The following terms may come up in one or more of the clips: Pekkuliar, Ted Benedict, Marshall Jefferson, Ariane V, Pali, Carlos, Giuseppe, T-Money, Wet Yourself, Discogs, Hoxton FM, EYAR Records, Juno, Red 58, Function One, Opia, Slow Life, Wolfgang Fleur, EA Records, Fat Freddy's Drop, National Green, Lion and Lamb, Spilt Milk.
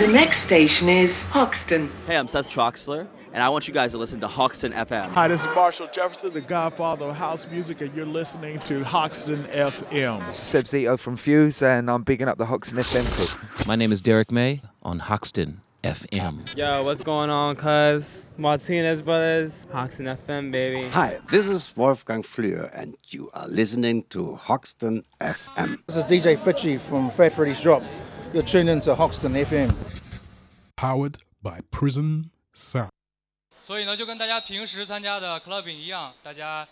The next station is Hoxton. Hey, I'm Seth Troxler, and I want you guys to listen to Hoxton FM. Hi, this is Marshall Jefferson, the godfather of house music, and you're listening to Hoxton FM. This is Seb Zito from Fuse, and I'm bigging up the Hoxton FM crew. My name is Derek May on Hoxton FM. Yo, what's going on, cuz? Martinez brothers, Hoxton FM, baby. Hi, this is Wolfgang Fleur, and you are listening to Hoxton FM. This is DJ Fitchy from Fat Freddy's Drop. You're tuned into Hoxton FM. Powered by Prison Sound. 所以呢, 就跟大家平时参加的 clubbing 一样, 大家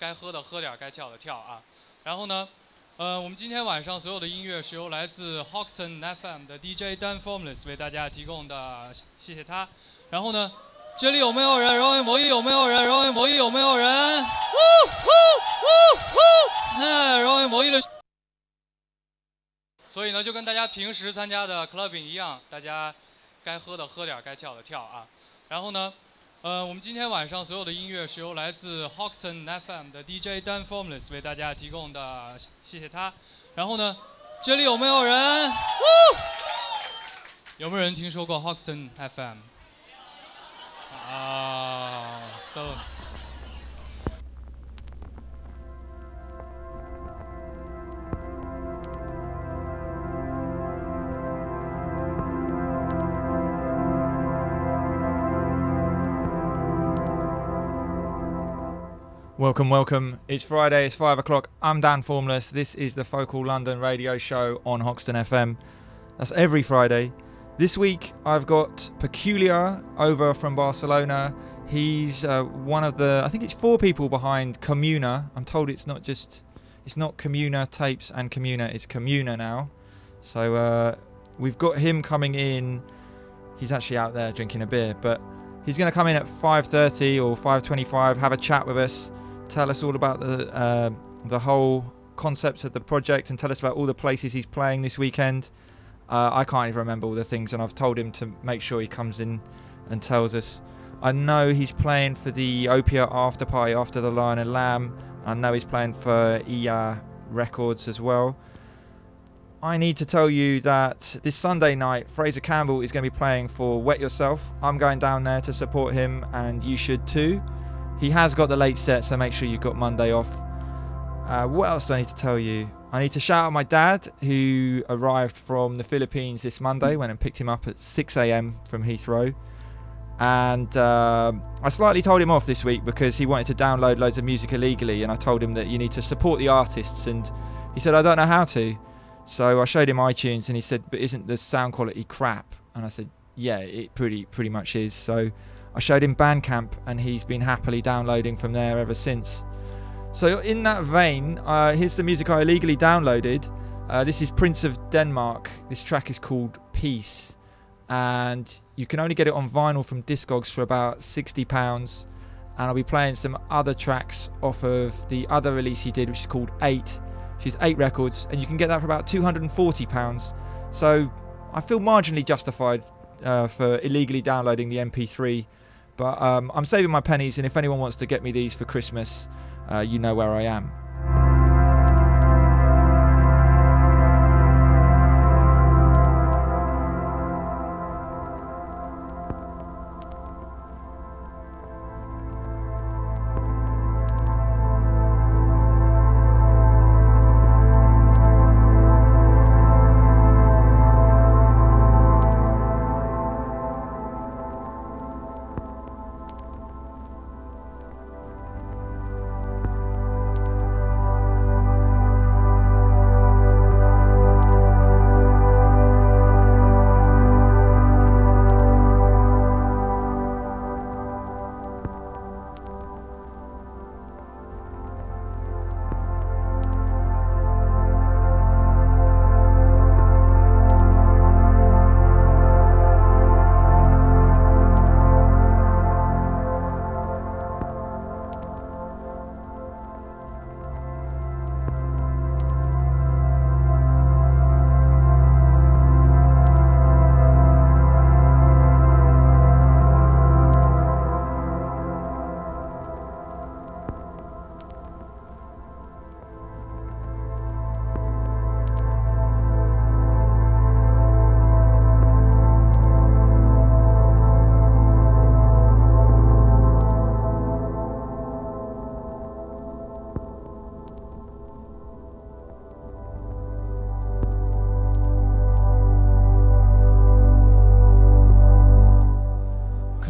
该喝的喝点, 该跳的跳啊。 然后呢, 我们今天晚上所有的音乐是由来自 Hoxton FM 的 DJ Dan Formless 为大家提供的， 谢谢他。 然后呢, 这里有没有人？ 容易魔力有没有人？ 容易魔力有没有人？ 容易魔力的。 所以呢, 就跟大家平时参加的 clubbing 一样， 大家该喝的喝点， 该跳的跳啊。 然后呢, 我们今天晚上所有的音乐是由来自 Hoxton FM 的 DJ Dan Formless 为大家提供的， 谢谢他。 然后呢, 这里有没有人？ 有没有人听说过 Hoxton FM？ So... Welcome, welcome. It's Friday, it's 5 o'clock. I'm Dan Formless. This is the Focal London radio show on Hoxton FM. That's every Friday. This week, I've got Pekkuliar over from Barcelona. He's one of the, I think it's four people behind Kommuna. I'm told it's not Kommuna Tapes and Kommuna, it's Kommuna now. So we've got him coming in. He's actually out there drinking a beer, but he's going to come in at 5:30 or 5:25, have a chat with us. Tell us all about the whole concept of the project and tell us about all the places he's playing this weekend. I can't even remember all the things, and I've told him to make sure he comes in and tells us. I know he's playing for the Opia after party after the Lion and Lamb. I know he's playing for EYAR Records as well. I need to tell you that this Sunday night, Fraser Campbell is going to be playing for Wet Yourself. I'm going down there to support him, and you should too. He has got the late set, so make sure you've got Monday off. What else do I need to tell you? I need to shout out my dad, who arrived from the Philippines this Monday. Went and picked him up at 6 a.m. from Heathrow. And I slightly told him off this week because he wanted to download loads of music illegally. And I told him that you need to support the artists. And he said, I don't know how to. So I showed him iTunes and he said, but isn't the sound quality crap? And I said, yeah, it pretty much is. So I showed him Bandcamp, and he's been happily downloading from there ever since. So in that vein, here's the music I illegally downloaded. This is Prince of Denmark. This track is called Peace, and you can only get it on vinyl from Discogs for about £60. And I'll be playing some other tracks off of the other release he did, which is called 8. She's 8 records, and you can get that for about £240. So I feel marginally justified for illegally downloading the MP3. But I'm saving my pennies, and if anyone wants to get me these for Christmas, you know where I am.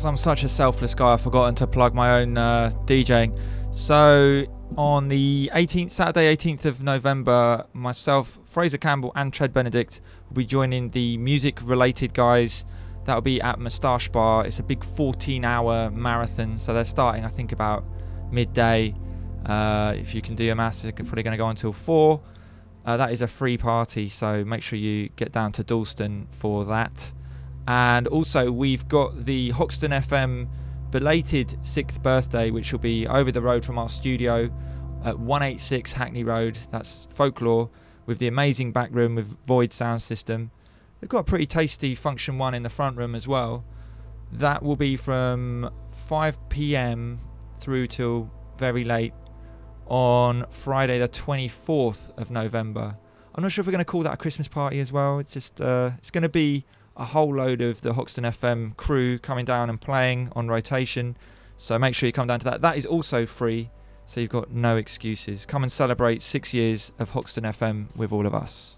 because I'm such a selfless guy, I've forgotten to plug my own DJing. So on the 18th, Saturday 18th of November, myself, Fraser Campbell and Ted Benedict will be joining the music related guys. That'll be at Moustache Bar. It's a big 14-hour marathon, so they're starting I think about midday. If you can do your maths, they're probably going to go until 4. That is a free party, so make sure you get down to Dalston for that. And also we've got the Hoxton FM belated 6th birthday, which will be over the road from our studio at 186 Hackney Road. That's Folklore, with the amazing back room with Void sound system. They've got a pretty tasty function one in the front room as well. That will be from 5 p.m. through till very late on Friday the 24th of November. I'm not sure if we're going to call that a Christmas party as well. It's just it's going to be a whole load of the Hoxton FM crew coming down and playing on rotation, so make sure you come down to that. That is also free, so you've got no excuses. Come and celebrate 6 years of Hoxton FM with all of us.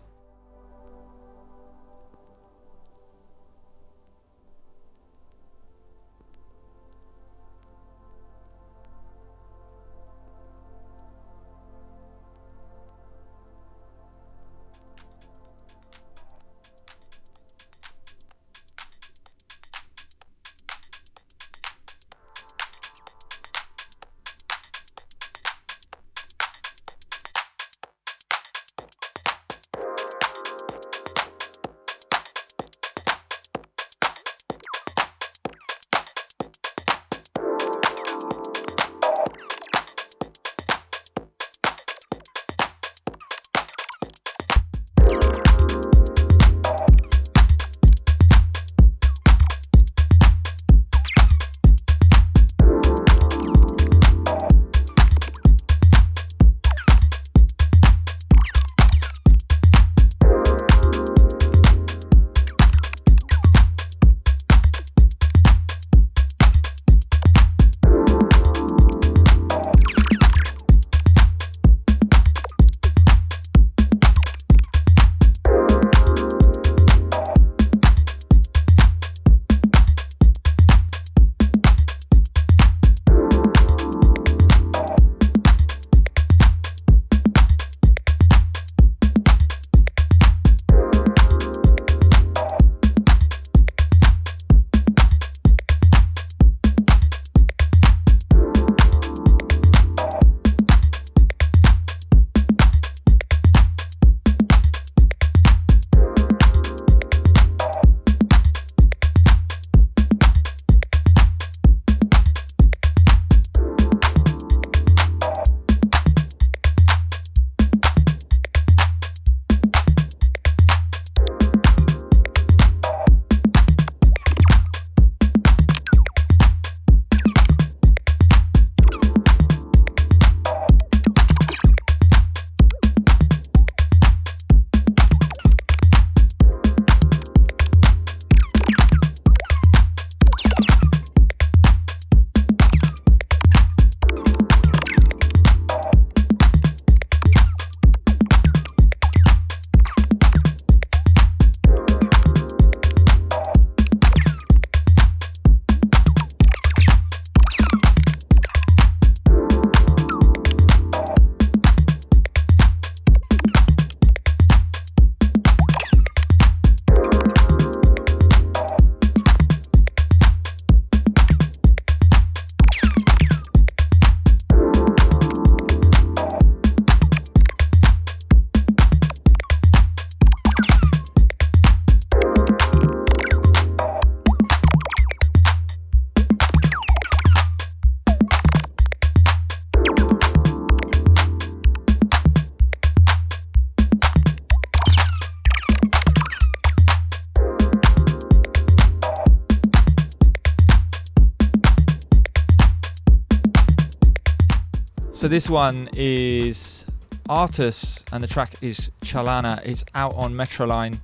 So this one is Arches and the track is Chalana. It's out on Metroline.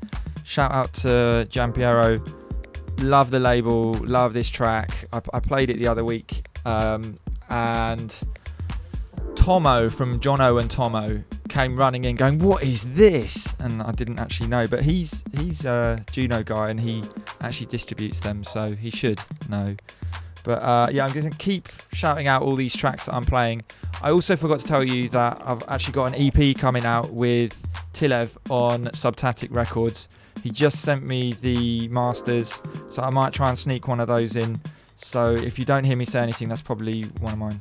Shout out to Giampiero. Love the label, love this track. I played it the other week. And Tomo from Jono and Tomo came running in going, "What is this?" And I didn't actually know, but he's a Juno guy and he actually distributes them, so he should know. But yeah, I'm going to keep shouting out all these tracks that I'm playing. I also forgot to tell you that I've actually got an EP coming out with Tilev on Subtatic Records. He just sent me the masters, so I might try and sneak one of those in. So if you don't hear me say anything, that's probably one of mine.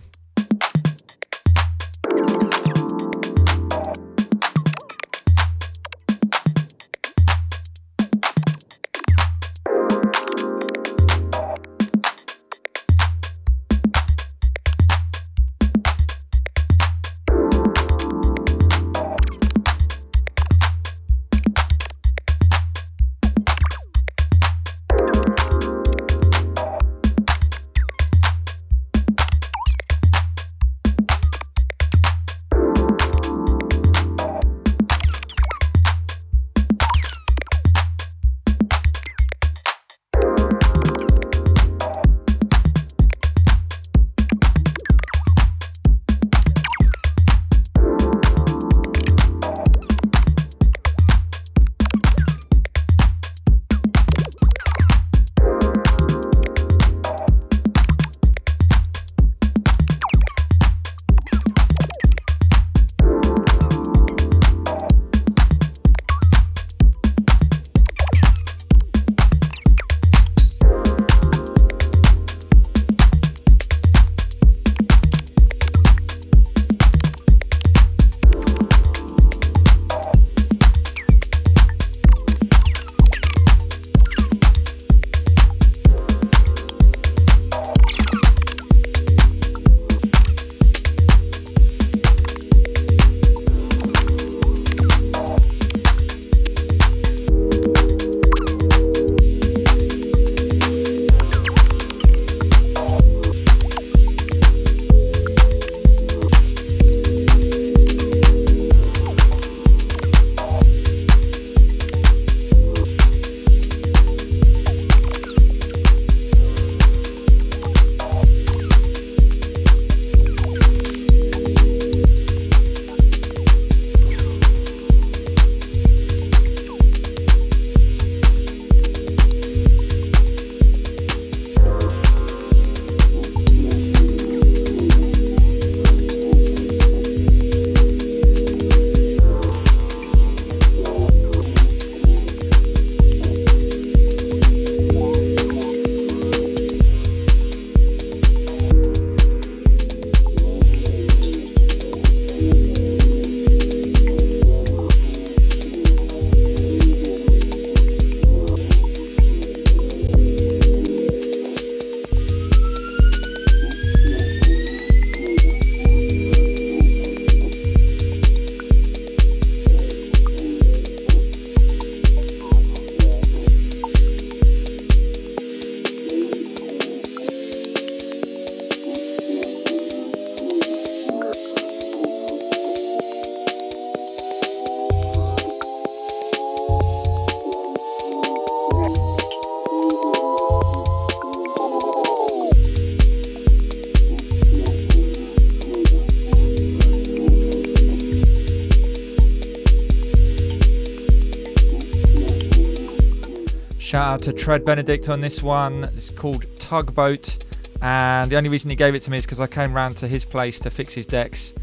Shout out to Ted Benedict on this one. It's called Tugboat, and the only reason he gave it to me is because I came round to his place to fix his decks.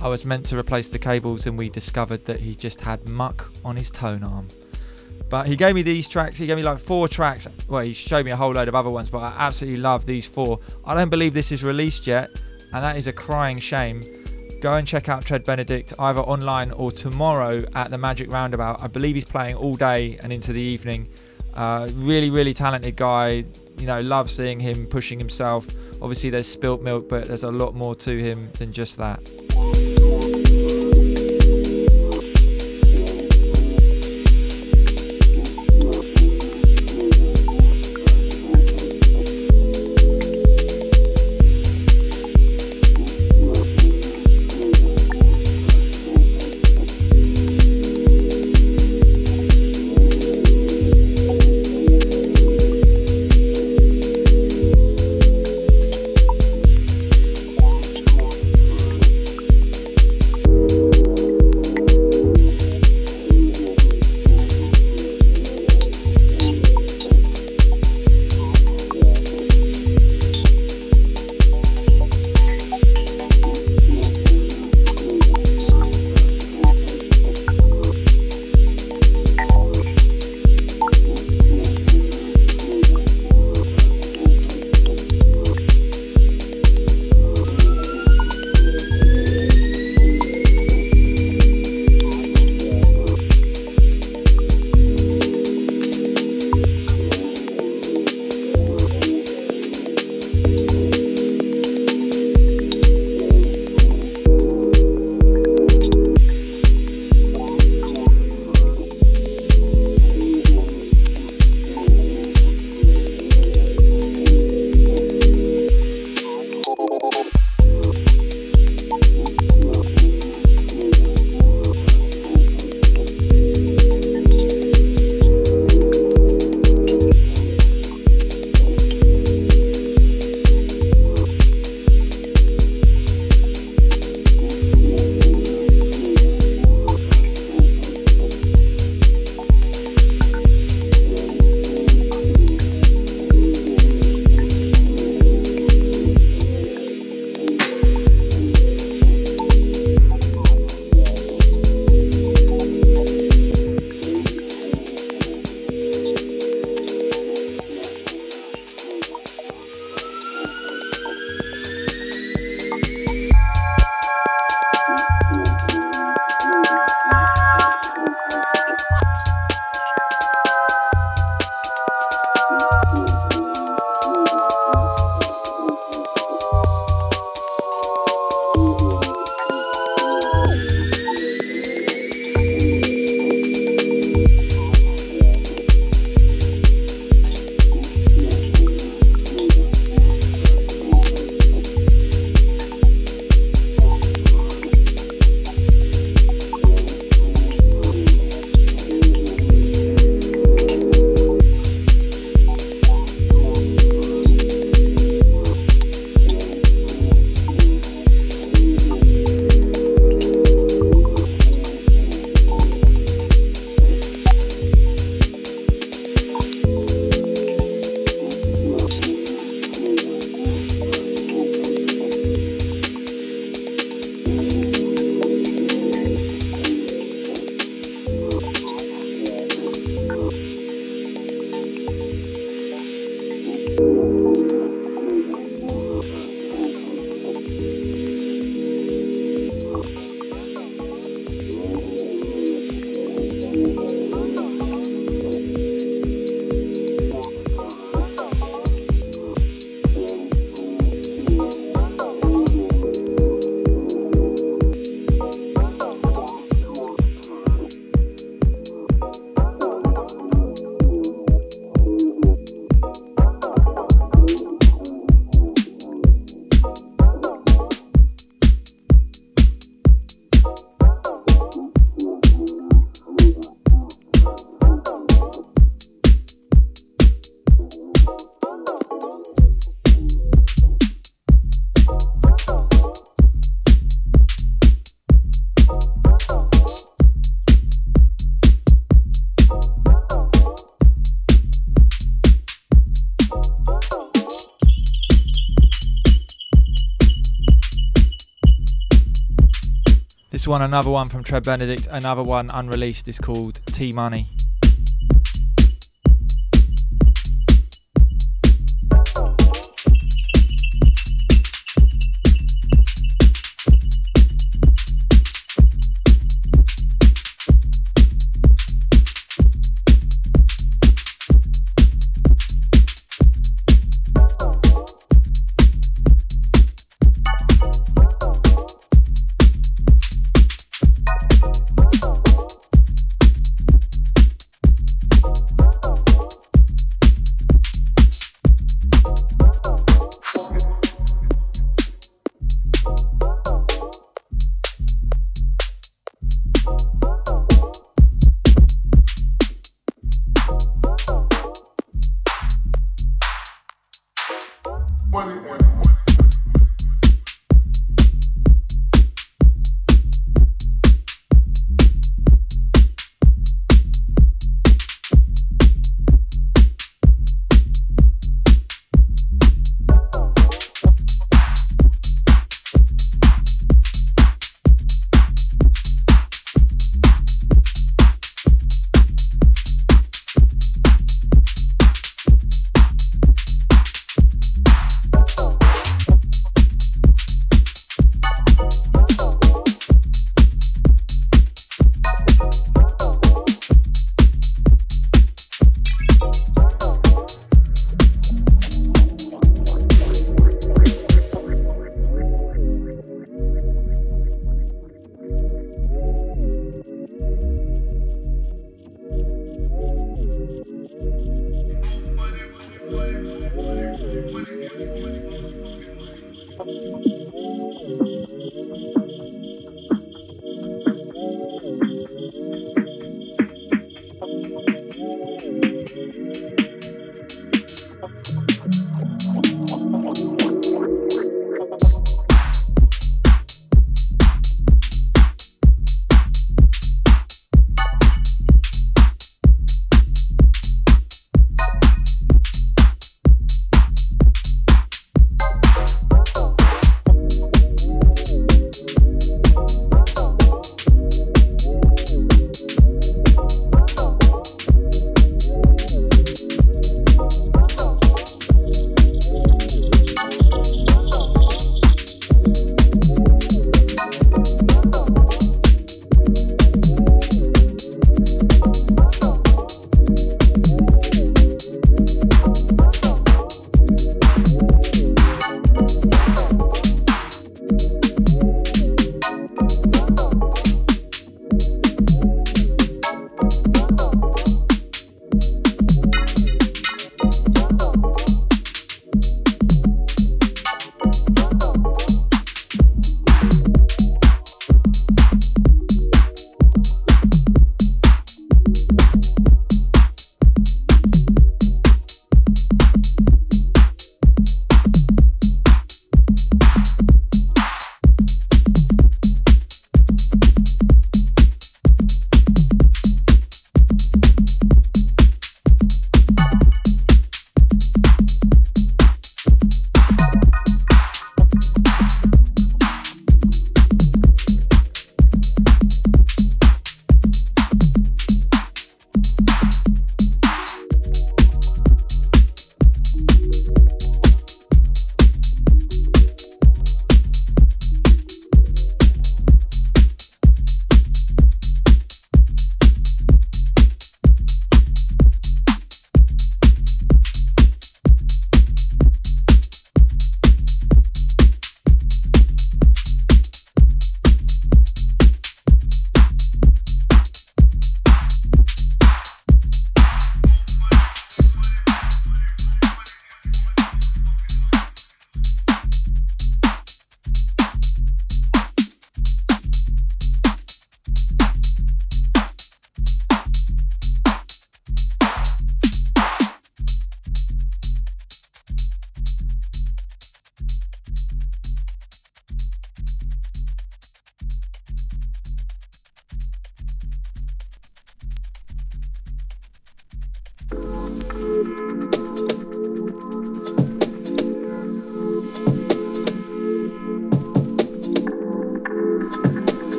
I was meant to replace the cables and we discovered that he just had muck on his tone arm. But he gave me these tracks, he gave me like 4 tracks. Well, he showed me a whole load of other ones, but I absolutely love these 4. I don't believe this is released yet, and that is a crying shame. Go and check out Ted Benedict either online or tomorrow at the Magic Roundabout. I believe he's playing all day and into the evening. Really talented guy, you know, love seeing him pushing himself. Obviously there's Spilt Milk, but there's a lot more to him than just that. This one, another one from Ted Benedict, another one unreleased, is called T-Money.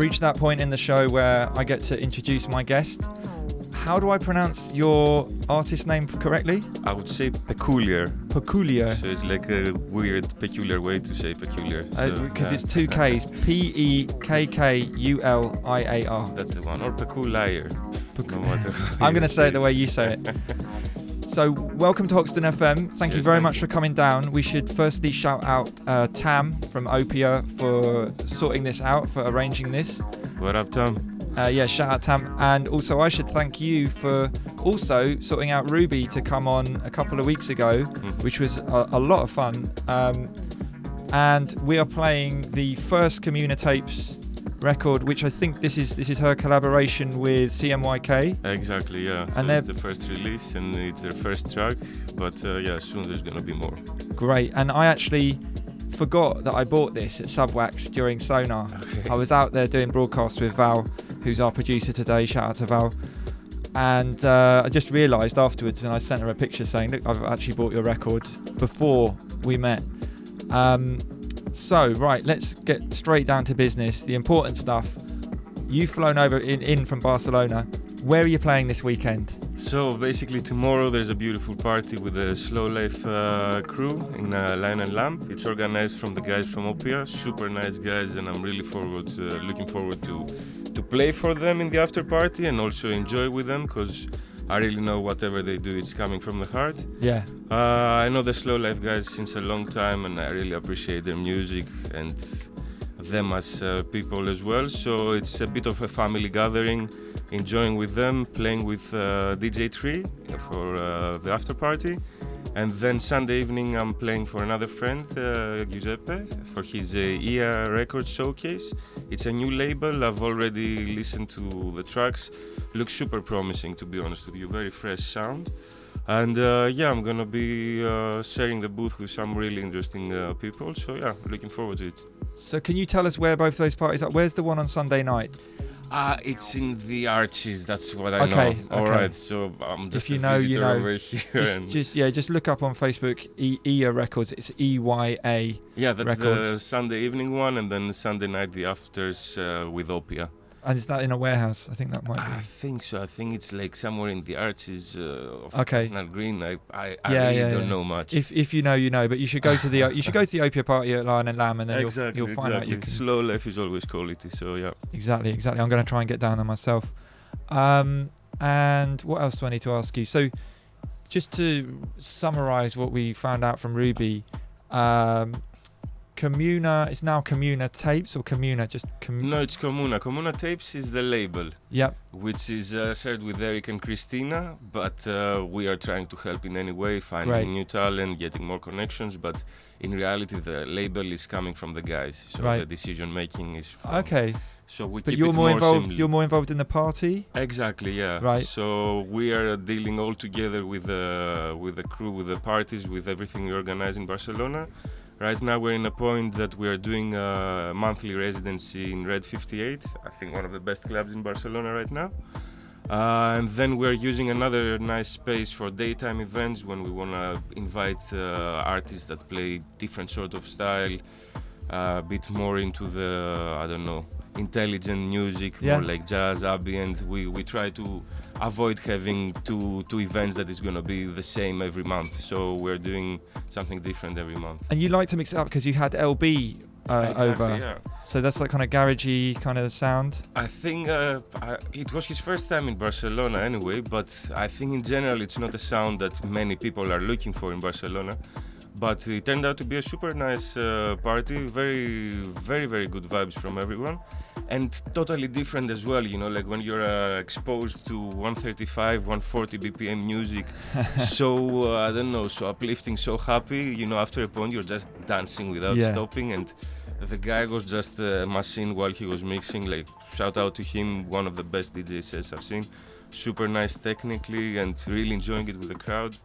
Reached that point in the show where I get to introduce my guest. How do I pronounce your artist name correctly? I would say Pekkuliar. Pekkuliar. So it's like a weird, peculiar way to say peculiar. Because so, yeah. It's two Ks. P-E-K-K-U-L-I-A-R. That's the one. Or Pekkuliar. No matter. I'm going to say it the way you say it. So welcome to Hoxton FM. Thank you very much for coming down. We should firstly shout out Tam from Opia for sorting this out, for arranging this. What up, Tam? Yeah, shout out Tam. And also I should thank you for also sorting out Ruby to come on a couple of weeks ago, which was a lot of fun. And we are playing the first Kommuna Tapes record, which I think this is her collaboration with CMYK. Exactly, yeah. And so it's the first release and it's their first track, but yeah, soon there's gonna be more. Great. And I actually forgot that I bought this at Subwax during Sonar. Okay. I was out there doing broadcasts with Val, who's our producer today. Shout out to Val. And I just realized afterwards, and I sent her a picture saying, look, I've actually bought your record before we met. So, right, let's get straight down to business, the important stuff. You've flown over in from Barcelona. Where are you playing this weekend? So, basically, tomorrow there's a beautiful party with the Slow Life crew in Lion and Lamb. It's organized from the guys from Opia, super nice guys, and I'm really looking forward to play for them in the after party and also enjoy with them, because I really know whatever they do, it's coming from the heart. Yeah. I know the Slow Life guys since a long time, and I really appreciate their music and them as people as well. So it's a bit of a family gathering, enjoying with them, playing with DJ Tree for the after party. And then Sunday evening, I'm playing for another friend, Giuseppe, for his EA Records showcase. It's a new label. I've already listened to the tracks. Looks super promising, to be honest with you. Very fresh sound. And yeah, I'm gonna be sharing the booth with some really interesting people. So yeah, looking forward to it. So can you tell us where both those parties are? Where's the one on Sunday night? It's in the Arches, that's what I know. All right, so I'm just a visitor, you know, over here. Just look up on Facebook, EYAR Records, it's EYA. Yeah, that's Records. The Sunday evening one, and then Sunday night, the afters with Opia. And is that in a warehouse? I think that might be. I think so. I think it's like somewhere in the Arches of National Green. I really don't know much. If you know, you know. But you should go to the Opia party at Lion and Lamb, and then you'll find out. You can. Slow life is always quality. So yeah. Exactly. I'm going to try and get down there myself. And what else do I need to ask you? So, just to summarise what we found out from Ruby. Kommuna, it's now Kommuna Tapes or Kommuna, just Kommuna? No, it's Kommuna. Kommuna Tapes is the label, which is shared with Eric and Christina, but we are trying to help in any way, finding new talent, getting more connections, but in reality the label is coming from the guys, so the decision making is from... So we keep it more involved. You're more involved in the party. Exactly, yeah. Right. So we are dealing all together with the crew, with the parties, with everything we organize in Barcelona. Right now we're in a point that we are doing a monthly residency in Red 58, I think one of the best clubs in Barcelona right now. And then we're using another nice space for daytime events when we want to invite artists that play different sort of style, a bit more into the, I don't know, intelligent music, more like jazz, ambient. We try to avoid having two events that is going to be the same every month. So we're doing something different every month. And you like to mix it up because you had LB over. Yeah. So that's that kind of garagey kind of sound. I think it was his first time in Barcelona anyway, but I think in general it's not a sound that many people are looking for in Barcelona. But it turned out to be a super nice party, very, very, very good vibes from everyone. And totally different as well, you know, like when you're exposed to 135, 140 BPM music, so, I don't know, so uplifting, so happy, you know, after a point you're just dancing without stopping. And the guy was just a machine while he was mixing, like, shout out to him, one of the best DJ sets I've seen. Super nice technically and really enjoying it with the crowd.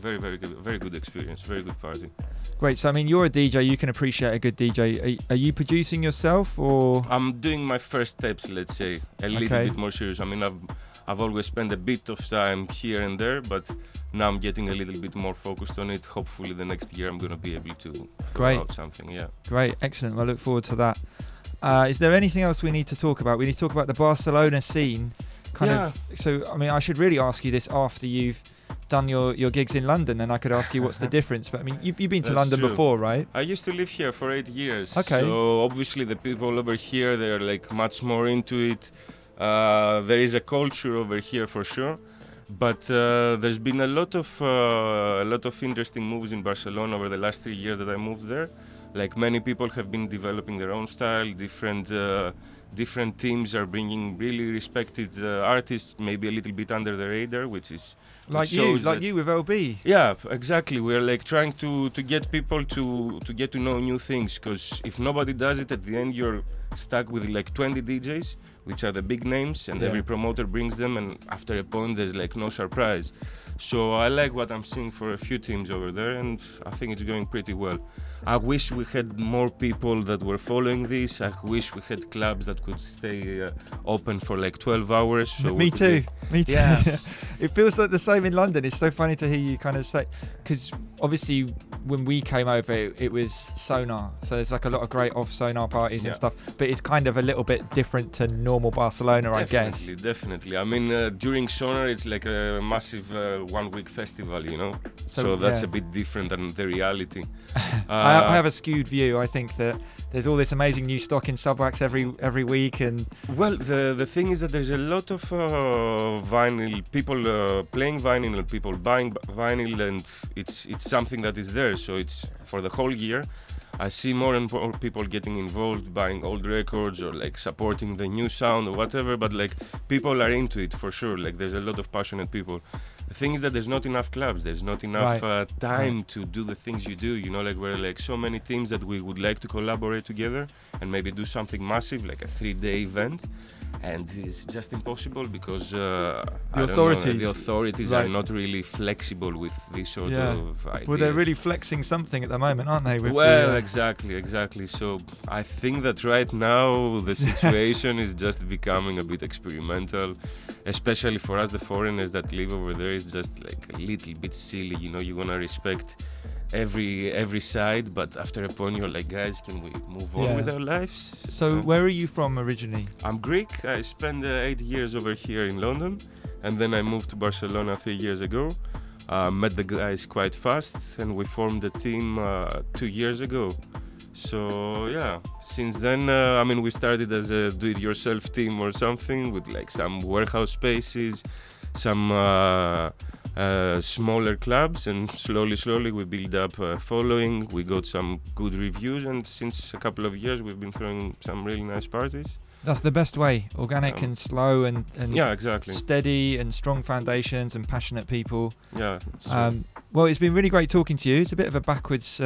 Very, very good, very good experience, very good party. Great, so I mean, you're a DJ, you can appreciate a good DJ. Are you producing yourself or? I'm doing my first steps, let's say, a little bit more serious. I mean, I've always spent a bit of time here and there, but now I'm getting a little bit more focused on it. Hopefully the next year I'm going to be able to throw out something, Great, excellent, well, I look forward to that. Is there anything else we need to talk about? We need to talk about the Barcelona scene, kind of, so I mean, I should really ask you this after you've done your gigs in London, and I could ask you what's the difference, but I mean, you've been to London before, right? I used to live here for 8 years. So obviously the people over here, they're like much more into it. There is a culture over here for sure, but there's been a lot of interesting moves in Barcelona over the last 3 years that I moved there. Like many people have been developing their own style, different teams are bringing really respected artists, maybe a little bit under the radar, which is like you with LB. Yeah, exactly. We're like trying to get people to get to know new things, because if nobody does it, at the end you're stuck with like 20 DJs, which are the big names, and every promoter brings them, and after a point there's like no surprise. So I like what I'm seeing for a few teams over there, and I think it's going pretty well. I wish we had more people that were following this. I wish we had clubs that could stay open for like 12 hours. So Me too. Yeah. It feels like the same in London. It's so funny to hear you kind of say, because obviously when we came over, it was Sonar. So there's like a lot of great off Sonar parties and stuff, but it's kind of a little bit different to normal Barcelona, I guess. Definitely. I mean, during Sonar, it's like a massive 1 week festival, you know? So that's a bit different than the reality. I have a skewed view. I think that there's all this amazing new stock in Subwax every week, and well, the thing is that there's a lot of vinyl people playing vinyl and people buying vinyl, and it's something that is there. So it's for the whole year. I see more and more people getting involved, buying old records or like supporting the new sound or whatever, but like people are into it for sure. Like there's a lot of passionate people. The thing is that there's not enough clubs, there's not enough time to do the things you do, you know, like we're like so many teams that we would like to collaborate together and maybe do something massive, like a 3-day event. And it's just impossible because the authorities are not really flexible with this sort of ideas. Well, they're really flexing something at the moment, aren't they? Exactly. So I think that right now the situation is just becoming a bit experimental, especially for us, the foreigners that live over there. It's just like a little bit silly, you know, you want to respect every side, but after a point you're like, guys, can we move on with our lives? So where are you from originally? I'm Greek. I spent 8 years over here in London, and then I moved to Barcelona 3 years ago. Met the guys quite fast, and we formed a team 2 years ago. So since then, I mean, we started as a do-it-yourself team or something with like some warehouse spaces, some smaller clubs, and slowly we build up a following. We got some good reviews, and since a couple of years we've been throwing some really nice parties. That's the best way, organic and slow and steady and strong foundations and passionate people. Yeah. Well, it's been really great talking to you. It's a bit of a backwards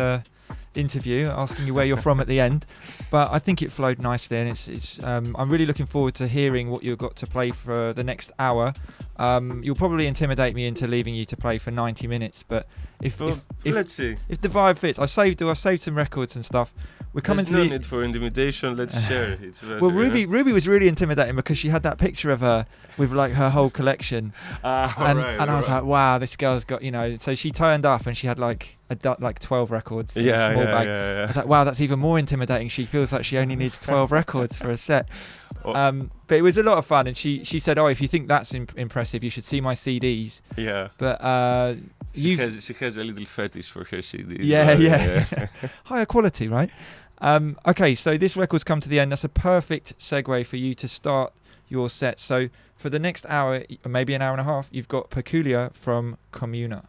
interview, asking you where you're from at the end, but I think it flowed nicely, and it's I'm really looking forward to hearing what you've got to play for the next hour. You'll probably intimidate me into leaving you to play for 90 minutes, but if the vibe fits, I've saved some records and stuff. We're coming There's to no need for intimidation. Let's share it. It's well, Ruby was really intimidating because she had that picture of her with like her whole collection, and I was like, wow, this girl's got, you know. So she turned up and she had like like 12 records in a small bag. Yeah. I was like, wow, that's even more intimidating. She feels like she only needs 12 records for a set. But it was a lot of fun, and she said, oh, if you think that's impressive, you should see my CDs. Yeah. But she has a little fetish for her CDs. Yeah. Higher quality, right? Okay, so this record's come to the end. That's a perfect segue for you to start your set. So for the next hour, maybe an hour and a half, you've got Pekkuliar from Kommuna.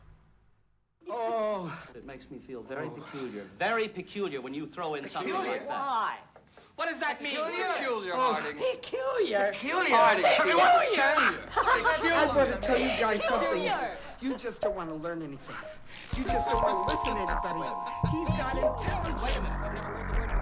Oh, it makes me feel very peculiar. Very peculiar when you throw in something like that. Why? What does that mean? Peculiar, Harding. Peculiar. Peculiar, Harding. I've got to tell you guys something. You just don't want to learn anything. You just don't want to listen to anybody. He's got intelligence.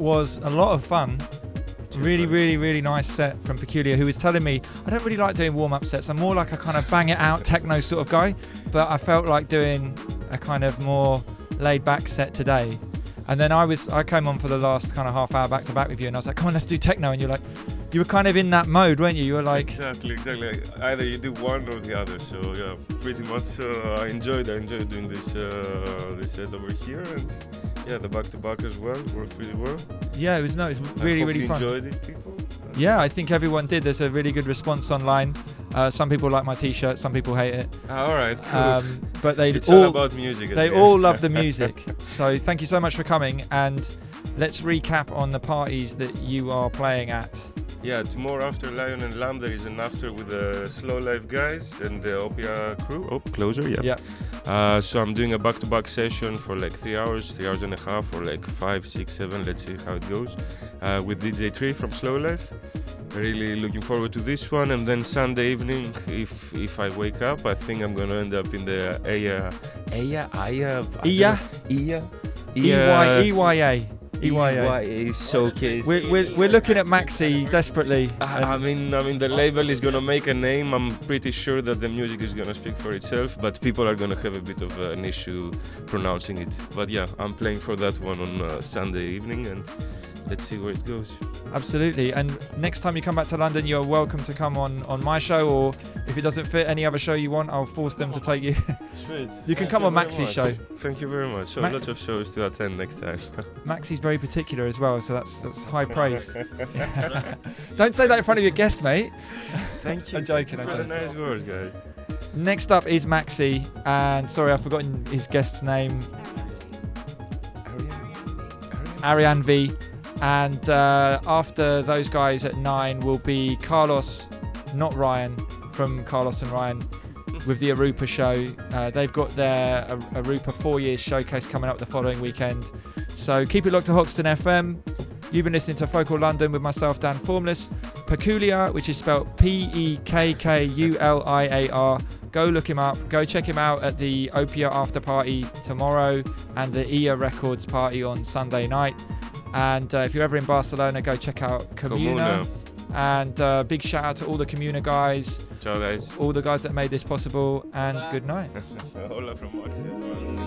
was a lot of fun. Really nice set from Pekkuliar, who was telling me, I don't really like doing warm-up sets. I'm more like a kind of bang-it-out techno sort of guy, but I felt like doing a kind of more laid-back set today. And then I came on for the last kind of half hour back-to-back with you, and I was like, come on, let's do techno. And you're like, you were kind of in that mode, weren't you? You were like... Exactly. Either you do one or the other. So, yeah, pretty much I enjoyed doing this set over here. And, yeah, the back-to-back as well worked really well. Yeah, it was nice. It was really fun. I hope you enjoyed it, people. Yeah, I think everyone did. There's a really good response online. Some people like my T-shirt, some people hate it. All right, cool. But it's all about music. They all love the music. So thank you so much for coming. And let's recap on the parties that you are playing at. Yeah, tomorrow after Lion and Lamb, there is an after with the Slow Life guys and the Opia crew. Oh, Closer, yeah. So I'm doing a back-to-back session for like 3 hours and a half, or like 5, 6, 7, let's see how it goes, with DJ Tree from Slow Life. Really looking forward to this one. And then Sunday evening, if I wake up, I think I'm going to end up in the EYA. Showcase. We're looking at Maxi desperately. I mean, the label is gonna make a name. I'm pretty sure that the music is gonna speak for itself, but people are gonna have a bit of an issue pronouncing it. But yeah, I'm playing for that one on Sunday evening, and let's see where it goes. Absolutely. And next time you come back to London, you're welcome to come on my show, or if it doesn't fit any other show you want, I'll force them to take you. Sweet. You can come on Maxi's show. Thank you very much. So lots of shows to attend next time. Maxi's very particular as well, so that's high praise. Don't say that in front of your guest, mate. Thank you. I'm joking. Nice words, guys. Next up is Maxi, and sorry, I've forgotten his guest's name. Ariane V. And after those guys at 9 will be Carlos, not Ryan, from Carlos and Ryan with the Arupa show. They've got their Arupa 4 Years showcase coming up the following weekend. So keep it locked to Hoxton FM. You've been listening to Focal London with myself, Dan Formless. Pekkuliar, which is spelled Pekkuliar. Go look him up. Go check him out at the Opia after party tomorrow and the EA Records party on Sunday night. And if you're ever in Barcelona, go check out Kommuna. And big shout out to all the Kommuna guys. Ciao, guys. All the guys that made this possible. And Hola. Good night. Hola from Marxism.